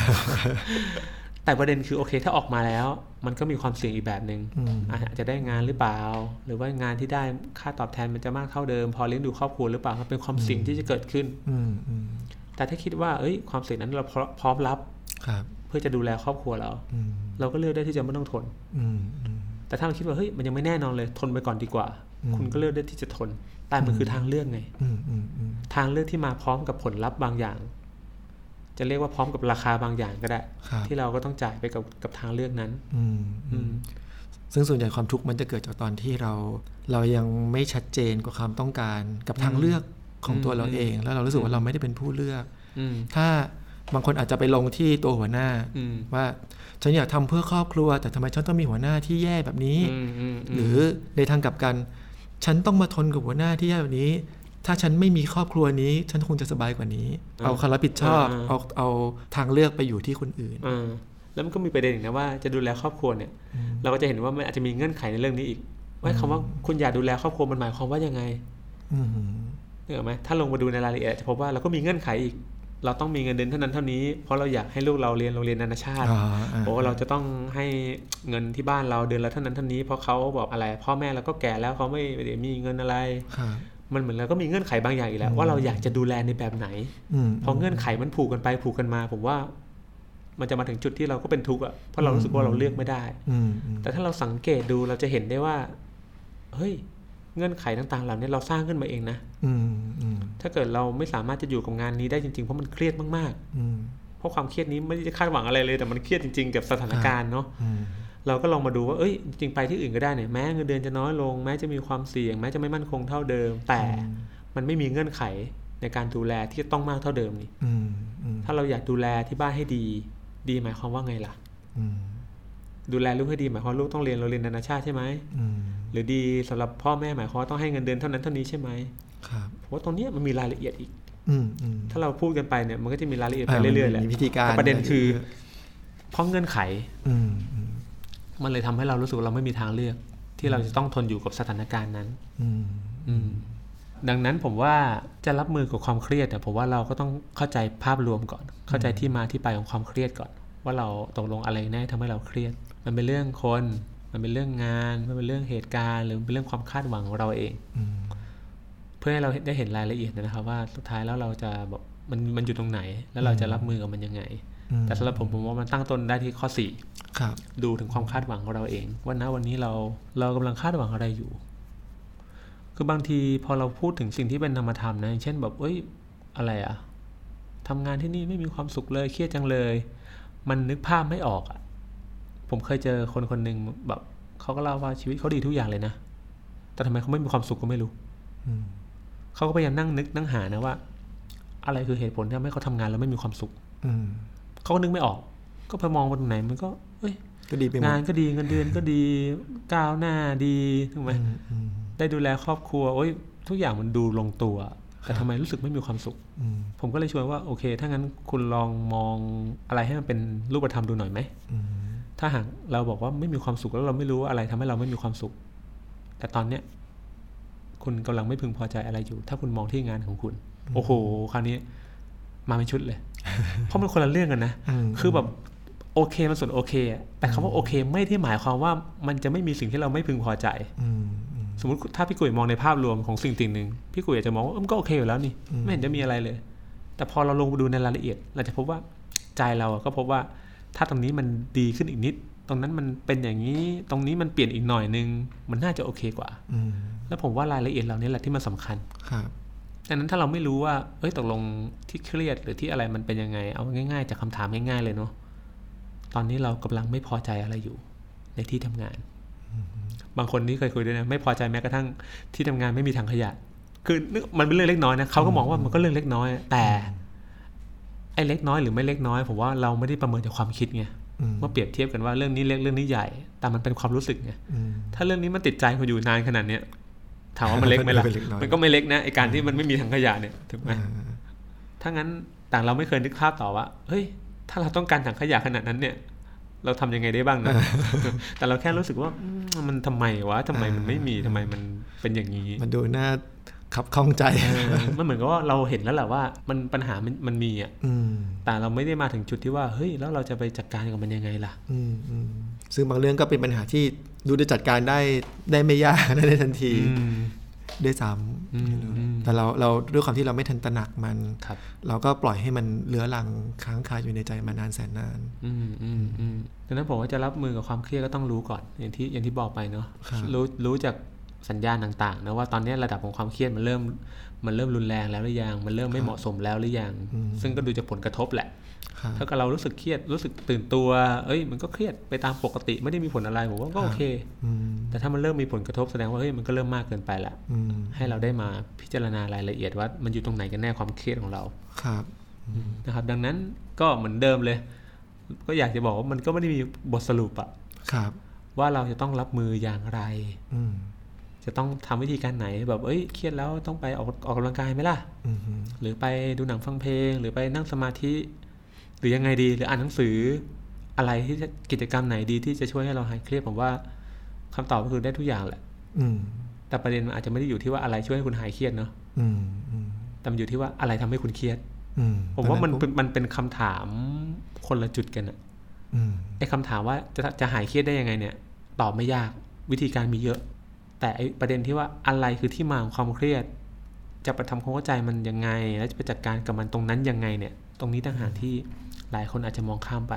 แต่ประเด็นคือโอเคถ้าออกมาแล้วมันก็มีความเสี่ยงอีกแบบนึงอาจจะได้งานหรือเปล่าหรือว่างานที่ได้ค่าตอบแทนมันจะมากเท่าเดิมพอเลี้ยงดูครอบครัวหรือเปล่ามันเป็นความเสี่ยงที่จะเกิดขึ้นแต่ถ้าคิดว่าเอ้ยความเสี่ยงนั้นเราพร้อมรับเพื่อจะดูแลครอบครัวเราเราก็เลือกได้ที่จะไม่ต้องทนแต่ถ้าเราคิดว่าเฮ้ยมันยังไม่แน่นอนเลยทนไปก่อนดีกว่าคุณก็เลือกได้ที่จะทนแต่มันคือทางเลือกไงทางเลือกที่มาพร้อมกับผลลัพธ์บางอย่างจะเรียกว่าพร้อมกับราคาบางอย่างก็ได้ที่เราก็ต้องจ่ายไปกับกับทางเลือกนั้นซึ่งส่วนใหญ่ความทุกข์มันจะเกิดจากตอนที่เราเรายังไม่ชัดเจนกับความต้องการกับทางเลือกของตัวเราเองแล้วเรารู้สึกว่าเราไม่ได้เป็นผู้เลือกถ้าบางคนอาจจะไปลงที่ตัวหัวหน้าว่าฉันอยากทำเพื่อครอบครัวแต่ทำไมฉันต้องมีหัวหน้าที่แย่แบบนี้หรือในทางกลับกันฉันต้องมาทนกับหัวหน้าที่แย่แบบนี้ถ้าฉันไม่มีครอบครัวนี้ฉันคงจะสบายกว่านี้เอาความรับผิดชอบเอาเอาทางเลือกไปอยู่ที่คนอื่นแล้วมันก็มีประเด็นอีกนะว่าจะดูแลครอบครัวเนี่ยเราก็จะเห็นว่ามันอาจจะมีเงื่อนไขในเรื่องนี้อีกว่าคำว่าคุณอยากดูแลครอบครัวมันหมายความว่ายังไงนึกออกไหมถ้าลงมาดูในรายละเอียดจะพบว่าเราก็มีเงื่อนไขอีกเราต้องมีเงินเดือนเท่านั้นเท่านี้เพราะเราอยากให้ลูกเราเรียนโรงเรียนนานาชาติเพราะว่าเราจะต้องให้เงินที่บ้านเราเดือนละเท่านั้นเท่านี้เพราะเขาบอกอะไรพ่อแม่เราก็แก่แล้วเขาไม่ได้มีเงินอะไร มันเหมือนเราก็มีเงื่อนไขบางอย่างอยู่แล้วว่าเราอยากจะดูแลในแบบไหนพอเงื่อนไขมันผูกกันไปผูกกันมาผมว่ามันจะมาถึงจุดที่เราก็เป็นทุกข์อ่ะเพราะเรารู้สึกว่าเราเลือกไม่ได้แต่ถ้าเราสังเกตดูเราจะเห็นได้ว่าเฮ้ยเงื่อนไขต่างๆเหล่านี้เราสร้างขึ้นมาเองนะถ้าเกิดเราไม่สามารถจะอยู่กับงานนี้ได้จริงๆเพราะมันเครียดมากๆเพราะความเครียดนี้ไม่ได้คาดหวังอะไรเลยแต่มันเครียดจริงๆกับสถานการณ์เนาะเราก็ลองมาดูว่าเอ้ยจริงไปที่อื่นก็ได้เนี่ยแม้เงินเดือนจะน้อยลงแม้จะมีความเสี่ยงแม้จะไม่มั่นคงเท่าเดิมแต่มันไม่มีเงื่อนไขในการดูแลที่ต้องมากเท่าเดิมนี่ถ้าเราอยากดูแลที่บ้านให้ดีดีหมายความว่าไงล่ะดูแลลูกให้ดีหมายความลูกต้องเรียนโรงเรียนนานาชาติใช่ไหมหรือดีสำหรับพ่อแม่หมายความต้องให้เงินเดือนเท่านั้นเท่านี้ใช่ไหมครับเพราะตรงนี้มันมีรายละเอียดอีกถ้าเราพูดกันไปเนี่ยมันก็จะมีรายละเอียดไปเรื่อยๆแหละแต่ประเด็นคือเพราะเงื่อนไขมันเลยทำให้เรารู้สึกเราไม่มีทางเลือกที่เราจะต้องทนอยู่กับสถานการณ์นั้นดังนั้นผมว่าจะรับมือกับความเครียดเนี่ยผมว่าเราก็ต้องเข้าใจภาพรวมก่อนเข้าใจที่มาที่ไปของความเครียดก่อนว่าเราตกลงอะไรแน่ทำให้เราเครียดมันเป็นเรื่องคนมันเป็นเรื่องงานมันเป็นเรื่องเหตุการณ์หรือเป็นเรื่องความคาดหวังของเราเองเพื่อให้เราได้เห็นรายละเอียดนะครับว่าสุดท้ายแล้วเราจะแบบมันมันอยู่ตรงไหนแล้วเราจะรับมือกับมันยังไงแต่สำหรับผมผมว่ามันตั้งต้นได้ที่ข้อสี่ดูถึงความคาดหวังของเราเองว่าณวันนี้เราเรากำลังคาดหวังอะไรอยู่คือบางทีพอเราพูดถึงสิ่งที่เป็นธรรมธรรมนะเช่นแบบเอ้ยอะไรอะทำงานที่นี่ไม่มีความสุขเลยเครียดจังเลยมันนึกภาพไม่ออกอะผมเคยเจอคนคนนึงแบบเขาก็เล่าว่าชีวิตเขาดีทุกอย่างเลยนะแต่ทำไมเขาไม่มีความสุขก็ไม่รู้เขาก็พยายามนั่งนึกนั่งหานะว่าอะไรคือเหตุผลที่ทำให้เขาทำงานแล้วไม่มีความสุขเขาก็นึกไม่ออกก็พอมองไปตรงไหนมันก็เอ้ยงานก็ดีเงินเดือนก็ดีก้าวหน้าดีถูกไหมได้ดูแลครอบครัวโอ้ยทุกอย่างมันดูลงตัวแต่ทำไมรู้สึกไม่มีความสุขผมก็เลยชวนว่าโอเคถ้างั้นคุณลองมองอะไรให้มันเป็นรูปธรรมดูหน่อยไหมถ้าหากเราบอกว่าไม่มีความสุขแล้วเราไม่รู้ว่าอะไรทำให้เราไม่มีความสุขแต่ตอนเนี้ยคุณกำลังไม่พึงพอใจอะไรอยู่ถ้าคุณมองที่งานของคุณโอ้โหคราวนี้มาเป็นชุดเลยเพราะมันคนละเรื่องกันนะคือแบบโอเคมันส่วนโอเคแต่คำว่าโอเคไม่ได้หมายความว่ามันจะไม่มีสิ่งที่เราไม่พึงพอใจสมมติถ้าพี่กุ้ยมองในภาพรวมของสิ่งสิ่งหนึ่งพี่กุ้ยอาจจะมองว่ามันก็โอเคอยู่แล้วนี่ไม่เห็นจะมีอะไรเลยแต่พอเราลงไปดูในรายละเอียดเราจะพบว่าใจเราก็พบว่าถ้าตรงนี้มันดีขึ้นอีกนิดตรงนั้นมันเป็นอย่างนี้ตรงนี้มันเปลี่ยนอีกหน่อยนึงมันน่าจะโอเคกว่าแล้วผมว่ารายละเอียดเหล่านี้แหละที่มันสำคัญดังนั้นถ้าเราไม่รู้ว่าเอ้ยตกลงที่เครียดหรือที่อะไรมันเป็นยังไงเอาง่ายๆจากคำถามง่ายๆเลยเนาะตอนนี้เรากำลังไม่พอใจอะไรอยู่ในที่ทำงานบางคนที่เคยคุยด้วยนะไม่พอใจแม้กระทั่งที่ทำงานไม่มีถังขยะคือมันเป็นเรื่องเล็กน้อยนะเขาก็มองว่ามันก็เรื่องเล็กน้อยแต่ไอ้เล็กน้อยหรือไม่เล็กน้อยผมว่าเราไม่ได้ประเมินจากความคิดไงเมื่อเปรียบเทียบกันว่าเรื่องนี้เล็กเรื่องนี้ใหญ่แต่มันเป็นความรู้สึกไงถ้าเรื่องนี้มันติดใจคุณอยู่นานขนาดเนี้ยถามว่ามันเล็กไหมล่ะมันก็ไม่เล็กนะไอ้การที่มันไม่มีถังขยะเนี่ยถูกไหมถ้างั้นต่างเราไม่เคยนึกภาพต่อว่าเฮ้ยถ้าเราต้องการถังขยะขนาดนั้นเนี่ยเราทำยังไงได้บ้างนะ แต่เราแค่รู้สึกว่ามันทำไมวะทำไมมันไม่มีทำไมมันเป็นอย่างนี้มันดูน่าขับข้องใจ มันเหมือนกับว่าเราเห็นแล้วแหละว่ามันปัญหามันมันมีอ่ะแต่เราไม่ได้มาถึงจุดที่ว่าเฮ้ยแล้วเราจะไปจัดการกับมันยังไงล่ะซึ่งบางเรื่องก็เป็นปัญหาที่ดูจะจัดการได้ได้ไม่ยากได้ทันทีได้ซ้ำแต่เราเราด้วยความที่เราไม่ทันตระหนักมันเราก็ปล่อยให้มันเลื้อรังค้างคาอยู่ในใจมานานแสนนานดังนั้นผมว่าจะรับมือกับความเครียดก็ต้องรู้ก่อนอย่างที่อย่างที่บอกไปเนาะรู้รู้จากสัญญาณต่างๆนะว่าตอนนี้ระดับของความเครียดมันเริ่มมันเริ่มรุนแรงแล้วหรือยังมันเริ่มไม่เหมาะสมแล้วหรือยังซึ่งก็ดูจากผลกระทบแหละถ้าเรารู้สึกเครียดรู้สึกตื่นตัวเอ้ยมันก็เครียดไปตามปกติไม่ได้มีผลอะไรผมว่าก็โอเคแต่ถ้ามันเริ่มมีผลกระทบแสดงว่าเฮ้ยมันก็เริ่มมากเกินไปละให้เราได้มาพิจารณารายละเอียดว่ามันอยู่ตรงไหนกันแน่ความเครียดของเราครับนะครับดังนั้นก็เหมือนเดิมเลยก็อยากจะบอกว่ามันก็ไม่ได้มีบทสรุปอะว่าเราจะต้องรับมืออย่างไรจะต้องทำวิธีการไหนแบบเอ้ยเครียดแล้วต้องไปออกออกกำลังกายไหมล่ะหรือไปดูหนังฟังเพลงหรือไปนั่งสมาธิหรือยังไงดีหรืออ่านหนังสืออะไรที่กิจกรรมไหนดีที่จะช่วยให้เราหายเครียดผมว่าคำตอบก็คือได้ทุกอย่างแหละแต่ประเด็นมันอาจจะไม่ได้อยู่ที่ว่าอะไรช่วยให้คุณหายเครียดเนาะแต่มันอยู่ที่ว่าอะไรทำให้คุณเครียดผมว่ามันมันเป็นคำถามคนละจุดกันอะไอ้คำถามว่าจะจะหายเครียดได้ยังไงเนี่ยตอบไม่ยากวิธีการมีเยอะแต่ไอ้ประเด็นที่ว่าอะไรคือที่มาของความเครียด จะไปทำความเข้าใจมันยังไงแล้วจะไปจัดการกับมันตรงนั้นยังไงเนี่ยตรงนี้ต่างหากที่หลายคนอาจจะมองข้ามไป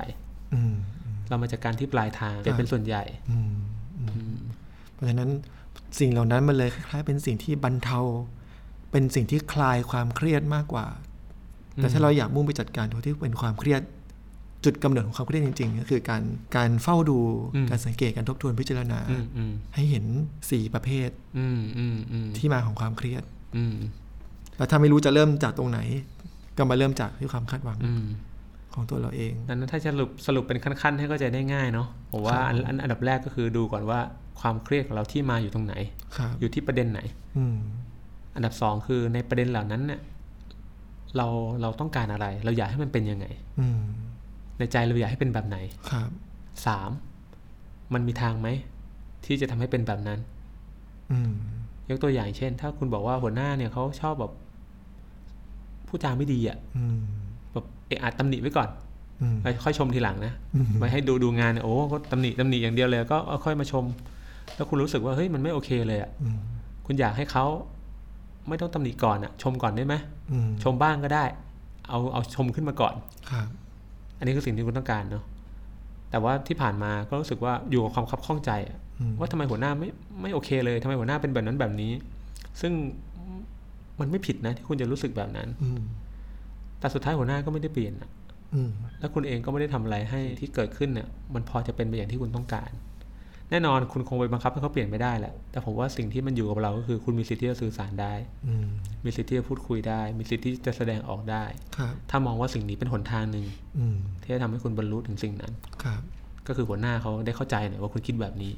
เรามาจากการที่ปลายทางจะเป็นส่วนใหญ่เพราะฉะนั้นสิ่งเหล่านั้นมันเลยคล้ายๆเป็นสิ่งที่บรรเทาเป็นสิ่งที่คลายความเครียดมากกว่าแต่ถ้าเราอยากมุ่งไปจัดการตัวที่เป็นความเครียดจุดกำเนิดของความเครียดจริงๆก็คือการการเฝ้าดูการสังเกตการทบทวนพิจารณาให้เห็นสี่ประเภทที่มาของความเครียดแล้วถ้าไม่รู้จะเริ่มจากตรงไหนก็มาเริ่มจากที่ความคาดหวังของตัวเราเองนั้นถ้าจะสรุปสรุปเป็นขั้นๆให้เข้าใจได้ง่ายเนาะผมว่าอันอันอันดับแรกก็คือดูก่อนว่าความเครียดของเราที่มาอยู่ตรงไหนอยู่ที่ประเด็นไหนอันดับสองคือในประเด็นเหล่านั้นเนี่ยเราเราต้องการอะไรเราอยากให้มันเป็นยังไงในใจเราอยากให้เป็นแบบไหนครับสามมันมีทางไหมที่จะทำให้เป็นแบบนั้นยกตัวอย่างเช่นถ้าคุณบอกว่าหัวหน้าเนี่ยเขาชอบแบบพูดจาไม่ดีอ่ะแบบเอะอะตำหนิไว้ก่อนไปค่อยชมทีหลังนะไปให้ดูดูงานโอ้ก็ตำหนิตำหนิอย่างเดียวเลยก็ค่อยมาชมแล้วคุณรู้สึกว่าเฮ้ยมันไม่โอเคเลยอ่ะคุณอยากให้เขาไม่ต้องตำหนิก่อนอ่ะชมก่อนได้ไหมชมบ้างก็ได้เอาเอาชมขึ้นมาก่อนครับอันนี้คือสิ่งที่คุณต้องการเนาะแต่ว่าที่ผ่านมาก็รู้สึกว่าอยู่กับความคับข้องใจว่าทำไมหัวหน้าไม่ไม่โอเคเลยทำไมหัวหน้าเป็นแบบนั้นแบบนี้ซึ่งมันไม่ผิดนะที่คุณจะรู้สึกแบบนั้นแต่สุดท้ายหัวหน้าก็ไม่ได้เปลี่ยนอ่ะแล้วคุณเองก็ไม่ได้ทำอะไรให้ที่เกิดขึ้นเนี่ยมันพอจะเป็นไปอย่างที่คุณต้องการแน่นอนคุณคงไปบังคับให้เขาเปลี่ยนไม่ได้แหละแต่ผมว่าสิ่งที่มันอยู่กับเราก็คือคุณมีสิทธิ์ที่จะสื่อสารได้มีสิทธิ์ที่จะพูดคุยได้มีสิทธิ์ที่จะแสดงออกได้ถ้ามองว่าสิ่งนี้เป็นหนทางนึงที่จะทำให้คุณบรรลุถึงสิ่งนั้นก็คือหัวหน้าเขาได้เข้าใจหน่อยว่าคุณคิดแบบนี้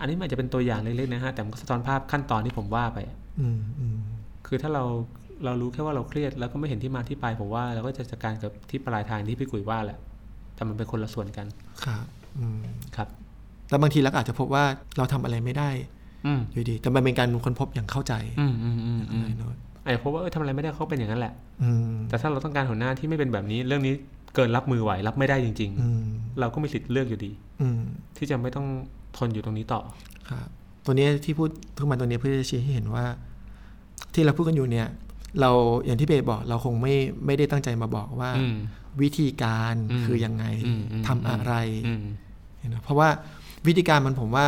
อันนี้มันจะเป็นตัวอย่างเล็กๆนะฮะแต่มันก็สะท้อนภาพขั้นตอนที่ผมว่าไปคือถ้าเราเรารู้แค่ว่าเราเครียดแล้วก็ไม่เห็นที่มาที่ไปผมว่าเราก็จะจัดการกับที่ปลายทางที่พี่กุยว่าแหละแต่มันเป็นคนละส่วนกันครับครับแต่บางทีเราอาจจะพบว่าเราทำอะไรไม่ได้อยู่ดีแต่มันเป็นการค้นพบอย่างเข้าใจอะไรเนาะไอ้พบว่าทำอะไรไม่ได้เขาเป็นอย่างนั้นแหละแต่ถ้าเราต้องการหัวหน้าที่ไม่เป็นแบบนี้เรื่องนี้เกินรับมือไหวรับไม่ได้จริงๆเราก็มีสิทธิ์เลือกอยู่ดีที่จะไม่ต้องทนอยู่ตรงนี้ต่อครับตัวนี้ที่พูดขึ้นมาตัวนี้เพื่อจะชี้ให้เห็นว่าที่เราพูดกันอยู่เนี่ยเราอย่างที่เบย์บอกเราคงไม่ไม่ได้ตั้งใจมาบอกว่าวิธีการคือยังไงทำอะไรเพราะว่าวิธีการมันผมว่า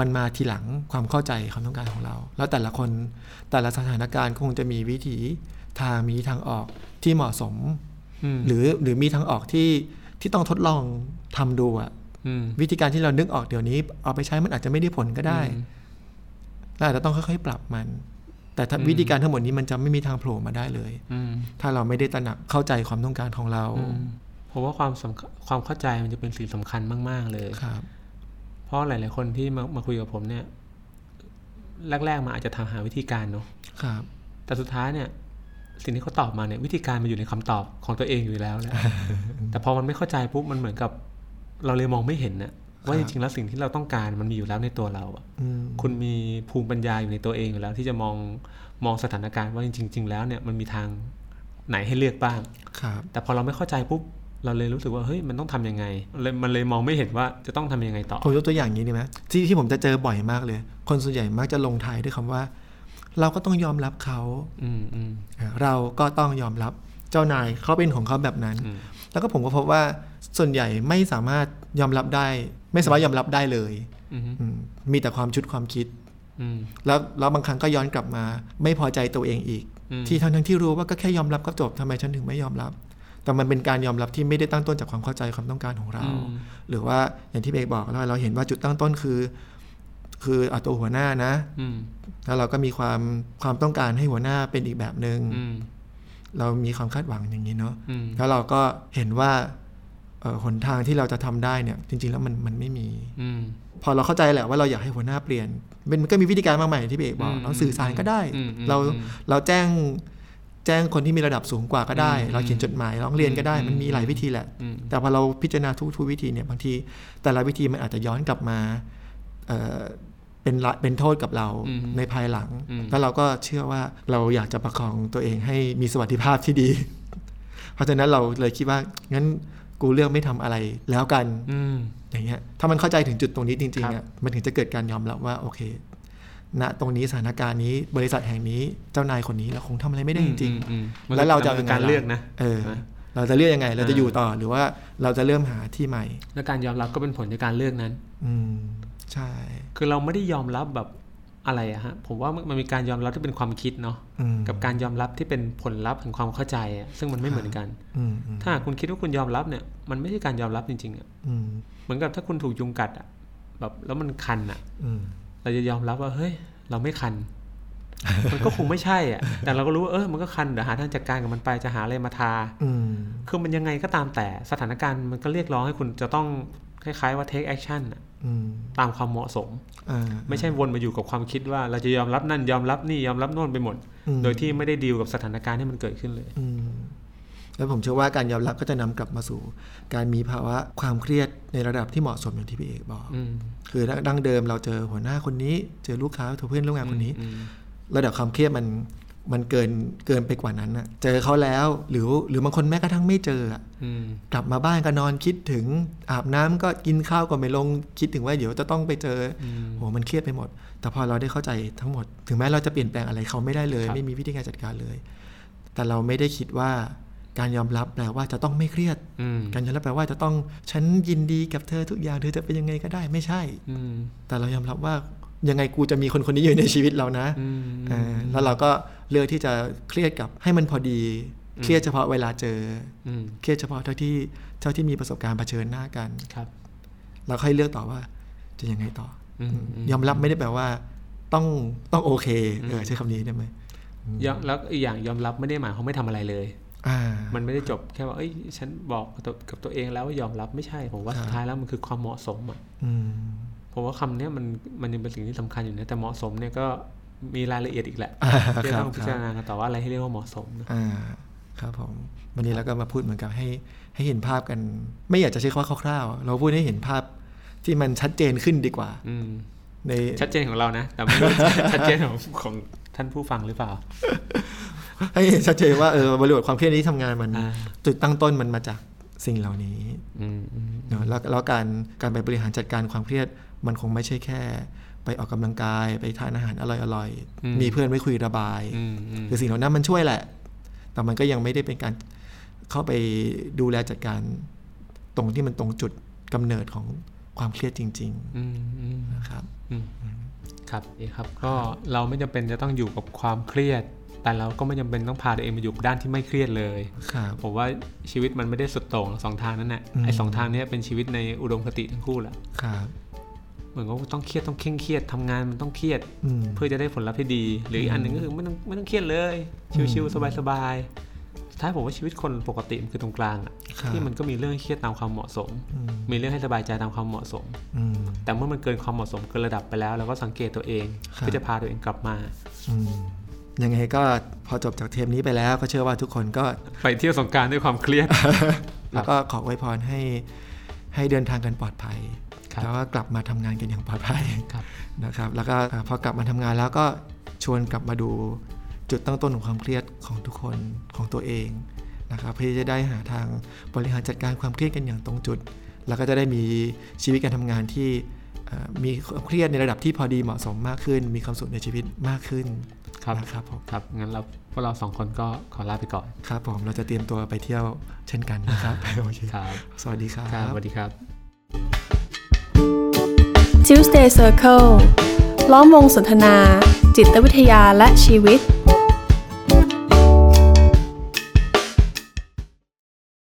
มันมาทีหลังความเข้าใจความต้องการของเราแล้วแต่ละคนแต่ละสถานการณ์คงจะมีวิธีทางมีทางออกที่เหมาะสมหรือหรือมีทางออกที่ที่ต้องทดลองทำดูอ่ะวิธีการที่เรานึกออกเดี๋ยวนี้เอาไปใช้มันอาจจะไม่ได้ผลก็ได้เราอาจจะต้องค่อยๆปรับมันแต่วิธีการทั้งหมดนี้มันจะไม่มีทางโผล่มาได้เลยถ้าเราไม่ได้ตระหนักเข้าใจความต้องการของเราเพราะว่าความความเข้าใจมันจะเป็นสิ่งสำคัญมากๆเลยเพราะหลายๆคนที่มามาคุยกับผมเนี่ยแรกๆมาอาจจะถามหาวิธีการเนาะครับแต่สุดท้ายเนี่ยสิ่งที่เขาตอบมาเนี่ยวิธีการมันอยู่ในคำตอบของตัวเองอยู่แล้วแหละ แต่พอมันไม่เข้าใจปุ๊บมันเหมือนกับเราเลยมองไม่เห็นนะว่าจริงๆแล้วสิ่งที่เราต้องการมันมีอยู่แล้วในตัวเราอ่ะคุณมีภูมิปัญญาอยู่ในตัวเองอยู่แล้วที่จะมองมองสถานการณ์ว่าจริงๆแล้วเนี่ยมันมีทางไหนให้เลือกบ้างครับแต่พอเราไม่เข้าใจปุ๊บเราเลยรู้สึกว่าเฮ้ยมันต้องทำยังไงมันเลยมองไม่เห็นว่าจะต้องทำยังไงต่อผมยกตัวอย่างนี้ดีไหมที่ที่ผมจะเจอบ่อยมากเลยคนส่วนใหญ่มักจะลงท้ายด้วยคำว่าเราก็ต้องยอมรับเขาเราก็ต้องยอมรับเจ้านายเขาเป็นของเขาแบบนั้นแล้วก็ผมก็พบว่าส่วนใหญ่ไม่สามารถยอมรับได้ไม่สามารถยอมรับได้เลยมีแต่ความชุดความคิดแล้วแล้วบางครั้งก็ย้อนกลับมาไม่พอใจตัวเองอีกที่ทั้งทั้งที่รู้ว่าก็แค่ยอมรับก็จบทำไมฉันถึงไม่ยอมรับแต่มันเป็นการยอมรับที่ไม่ได้ตั้งต้นจากความเข้าใจความต้องการของเราหรือว่าอย่างที่เบกบอกเราเราเห็นว่าจุดตั้งต้นคือคือเอาตัวหัวหน้านะแล้วเราก็มีความความต้องการให้หัวหน้าเป็นอีกแบบนึงเรามีความคาดหวังอย่างนี้เนาะแล้วเราก็เห็นว่าหนทางที่เราจะทำได้เนี่ยจริงๆแล้วมันมันไม่มีพอเราเข้าใจแหละว่าเราอยากให้หัวหน้าเปลี่ยนเป็นก็มีวิธีการมากมายที่เบกบอกเราสื่อสารก็ได้เราเราแจ้งแจ้งคนที่มีระดับสูงกว่าก็ได้เราเขียนจดหมายร้องเรียนก็ได้มันมีหลายวิธีแหละแต่พอเราพิจารณาทุกๆวิธีเนี่ยบางทีแต่ละวิธีมันอาจจะย้อนกลับมาเอ่อเป็นเป็นโทษกับเราในภายหลังแล้วเราก็เชื่อว่าเราอยากจะประคองตัวเองให้มีสวัสดิภาพที่ดีเพราะฉะนั้นเราเลยคิดว่างั้นกูเลือกไม่ทำอะไรแล้วกันอย่างเงี้ยถ้ามันเข้าใจถึงจุดตรงนี้จริงๆอ่ะมันถึงจะเกิดการยอมรับว่าโอเค ณตรงนี้สถานการณ์นี้บริษัทแห่งนี้เจ้านายคนนี้เราคงทำอะไรไม่ได้จริงๆแล้วเราจะเป็นการเลือกนะเออเราจะเลือกยังไงเราจะอยู่ต่อหรือว่าเราจะเริ่มหาที่ใหม่และการยอมรับก็เป็นผลจากการเลือกนั้นอืมใช่คือเราไม่ได้ยอมรับแบบอะไรอะฮะผมว่ามันมีการยอมรับที่เป็นความคิดเนาะกับการยอมรับที่เป็นผลลัพธ์ของความเข้าใจอะซึ่งมันไม่เหมือนกันถ้าคุณคิดว่าคุณยอมรับเนี่ยมันไม่ใช่การยอมรับจริงๆอะเหมือนกับถ้าคุณถูกยุงกัดอะแบบแล้วมันคันอะเราจะยอมรับว่าเฮ้ยเราไม่คัน มันก็คงไม่ใช่อ่ะแต่เราก็รู้ว่าเออมันก็คันเดี๋ยวหาทางจัดการกับมันไปจะหาอะไรมาทาคือมันยังไงก็ตามแต่สถานการณ์มันก็เรียกร้องให้คุณจะต้องคล้ายๆว่า take action ตามความเหมาะสมไม่ใช่วนมาอยู่กับความคิดว่าเราจะยอมรับนั่นยอมรับนี่ยอมรับโน่นไปหมดโดยที่ไม่ได้ดีลกับสถานการณ์ที่มันเกิดขึ้นเลยแล้วผมเชื่อว่าการยอมรับก็จะนำกลับมาสู่การมีภาวะความเครียดในระดับที่เหมาะสมอย่างที่พี่เอกบอกคือดั้งเดิมเราเจอหัวหน้าคนนี้เจอลูกค้าเพื่อนร่วมงานคนนี้ระดับความเครียดมันมันเกินเกินไปกว่านั้นนะเจอเขาแล้วหรือหรือบางคนแม้กระทั่งไม่เจอกลับมาบ้านก็นอนคิดถึงอาบน้ำก็กินข้าวก็ไม่ลงคิดถึงว่าเดี๋ยวจะต้องไปเจอโหมันเครียดไปหมดแต่พอเราได้เข้าใจทั้งหมดถึงแม้เราจะเปลี่ยนแปลงอะไรเขาไม่ได้เลยไม่มีวิธีการจัดการเลยแต่เราไม่ได้คิดว่าการยอมรับแปลว่าจะต้องไม่เครียดการยอมรับแปลว่าจะต้องฉันยินดีกับเธอทุกอย่างเธอจะเป็นยังไงก็ได้ไม่ใช่แต่เรายอมรับว่ายังไงกูจะมีคนคนนี้อยู่ในชีวิตเรานะแล้วเราก็เลือกที่จะเครียดกับให้มันพอดีเครียดเฉพาะเวลาเจอเครียดเฉพาะเท่าที่เท่าที่มีประสบการณ์เผชิญหน้ากันเราค่อยเลือกต่อว่าจะยังไงต่อยอมรับไม่ได้แปลว่าต้องต้องโอเคเออใช้คำนี้ได้ไหมแล้วอีกอย่างยอมรับไม่ได้หมายเขาไม่ทำอะไรเลยมันไม่ได้จบแค่ว่าเอ้ยฉันบอกกับตัวเองแล้วว่ายอมรับไม่ใช่ผมว่าสุดท้ายแล้วมันคือความเหมาะสมอ่ะผมว่าคำนี้มันมันยังเป็นสิ่งที่สำคัญอยู่นะแต่เหมาะสมเนี่ยก็มีรายละเอียดอีกแหละที่ต้องพิจารณากันต่อว่าอะไรให้เรียกว่าเหมาะสมนะครับผมวันนี้เราก็มาพูดเหมือนกับให้ให้เห็นภาพกันไม่อยากจะใช้คำว่าคร่าวๆเราพูดให้เห็นภาพที่มันชัดเจนขึ้นดีกว่าในชัดเจนของเรานะแต่ไม่ชัดเจนของของท่านผู้ฟังหรือเปล่าให้ชัดเจนว่าเออบริบทความเครียดนี้ทำงานมันจุดตั้งต้นมันมาจากสิ่งเหล่านี้เนาะแล้วแล้วการการไปบริหารจัดการความเครียดมันคงไม่ใช่แค่ไปออกกำลังกายไปทานอาหารอร่อยๆมีเพื่อนไว้คุยระบายคือสิ่งเหล่านั้นมันช่วยแหละแต่มันก็ยังไม่ได้เป็นการเข้าไปดูแลจัดการตรงที่มันตรงจุดกำเนิดของความเครียดจริงๆนะครับครับนี่ครับก็เราไม่จำเป็นจะต้องอยู่กับความเครียดแต่เราก็ไม่จำเป็นต้องพาตัวเองมาอยู่ด้านที่ไม่เครียดเลยผมว่าชีวิตมันไม่ได้สุดโต่งสองทางนั่นแหละไอ้สองทางนี้เป็นชีวิตในอุดมคติทั้งคู่แหละเหมือนว่าต้องเครียดต้องเคร่งเครียดทำงานมันต้องเครียดเพื่อจะได้ผลลัพธ์ที่ดีหรืออีกอันหนึ่งก็คือไม่ต้องไม่ต้องเครียดเลยชิลๆสบายๆสุดท้ายผมว่าชีวิตคนปกติมันคือตรงกลางอ่ะที่มันก็มีเรื่องเครียดตามความเหมาะสมมีเรื่องให้สบายใจตามความเหมาะสมแต่เมื่อมันเกินความเหมาะสมเกินระดับไปแล้วเราก็สังเกตตัวเองเพื่อจะพาตัวเองกลับมายังไงก็พอจบจากเทปนี้ไปแล้วก็เชื่อว่าทุกคนก็ไปเที่ยวสงกรานต์ด้วยความเครียด แล้วก็ขออวยพรให้ให้เดินทางกันปลอดภัยแล้วก็กลับมาทำงานกันอย่างปลอดภัยนะครับแล้วก็พอกลับมาทำงานแล้วก็ชวนกลับมาดูจุดตั้งต้นของความเครียดของทุกคนของตัวเองนะครับเพื่อจะได้หาทางบริหารจัดการความเครียดกันอย่างตรงจุดแล้วก็จะได้มีชีวิตการทำงานที่มีความเครียดในระดับที่พอดีเหมาะสมมากขึ้นมีความสุขในชีวิตมากขึ้นครับครับผมครับงั้นเราพวกเราสองคนก็ขอลาไปก่อนครับผมเราจะเตรียมตัวไปเที่ยวเช่นกันนะครับโอเคครับสวัสดีครับสวัสดีครับ Tuesday Circle ล้อมวงสนทนาจิตวิทยาและชีวิต